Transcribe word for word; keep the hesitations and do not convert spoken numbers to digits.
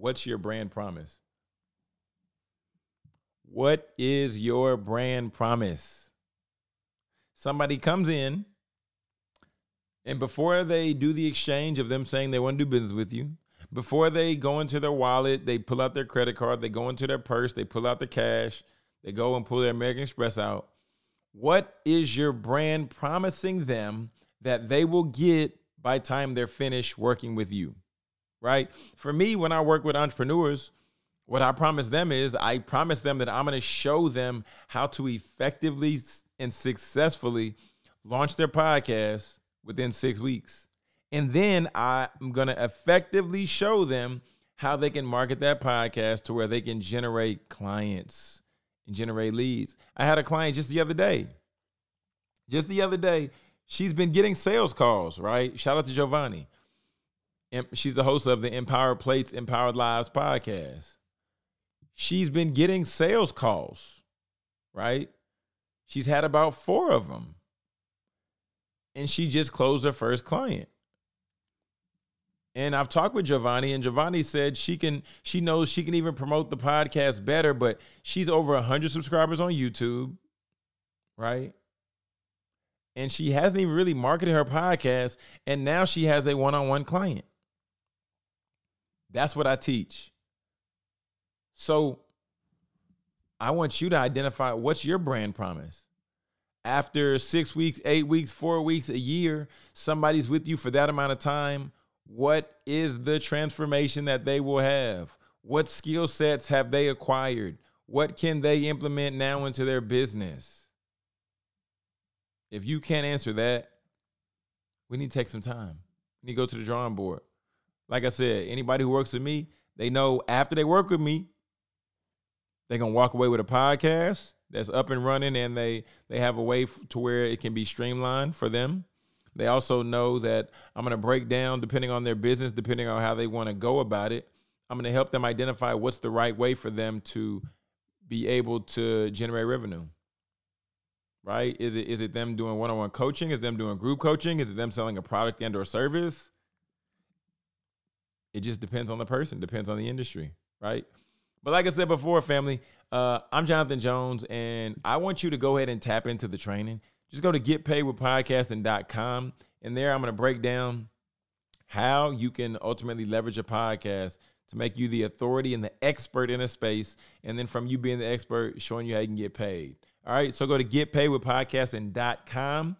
What's your brand promise? What is your brand promise? Somebody comes in, and before they do the exchange of them saying they want to do business with you, before they go into their wallet, they pull out their credit card, they go into their purse, they pull out the cash, they go and pull their American Express out. What is your brand promising them that they will get by the time they're finished working with you, right? For me, when I work with entrepreneurs, what I promise them is I promise them that I'm going to show them how to effectively and successfully launch their podcast within six weeks. And then I'm going to effectively show them how they can market that podcast to where they can generate clients and generate leads. I had a client just the other day, just the other day, she's been getting sales calls, right? Shout out to Giovanni. She's the host of the Empowered Plates, Empowered Lives podcast. She's been getting sales calls, right? She's had about four of them. And she just closed her first client. And I've talked with Giovanni, and Giovanni said she can, she knows she can even promote the podcast better, but she's over one hundred subscribers on YouTube, right? And she hasn't even really marketed her podcast. And now she has a one-on-one client. That's what I teach. So I want you to identify what's your brand promise. After six weeks, eight weeks, four weeks, a year, somebody's with you for that amount of time. What is the transformation that they will have? What skill sets have they acquired? What can they implement now into their business? If you can't answer that, we need to take some time. We need to go to the drawing board. Like I said, anybody who works with me, they know after they work with me, they're going to walk away with a podcast that's up and running, and they, they have a way to where it can be streamlined for them. They also know that I'm going to break down, depending on their business, depending on how they want to go about it, I'm going to help them identify what's the right way for them to be able to generate revenue. Right? Is it is it them doing one-on-one coaching? Is them doing group coaching? Is it them selling a product and or service? It just depends on the person, depends on the industry, right? But like I said before, family, uh, I'm Jonathan Jones, and I want you to go ahead and tap into the training. Just go to get paid with podcasting dot com, and there I'm going to break down how you can ultimately leverage a podcast to make you the authority and the expert in a space, and then from you being the expert, showing you how you can get paid. All right, so go to get paid with podcasting dot com.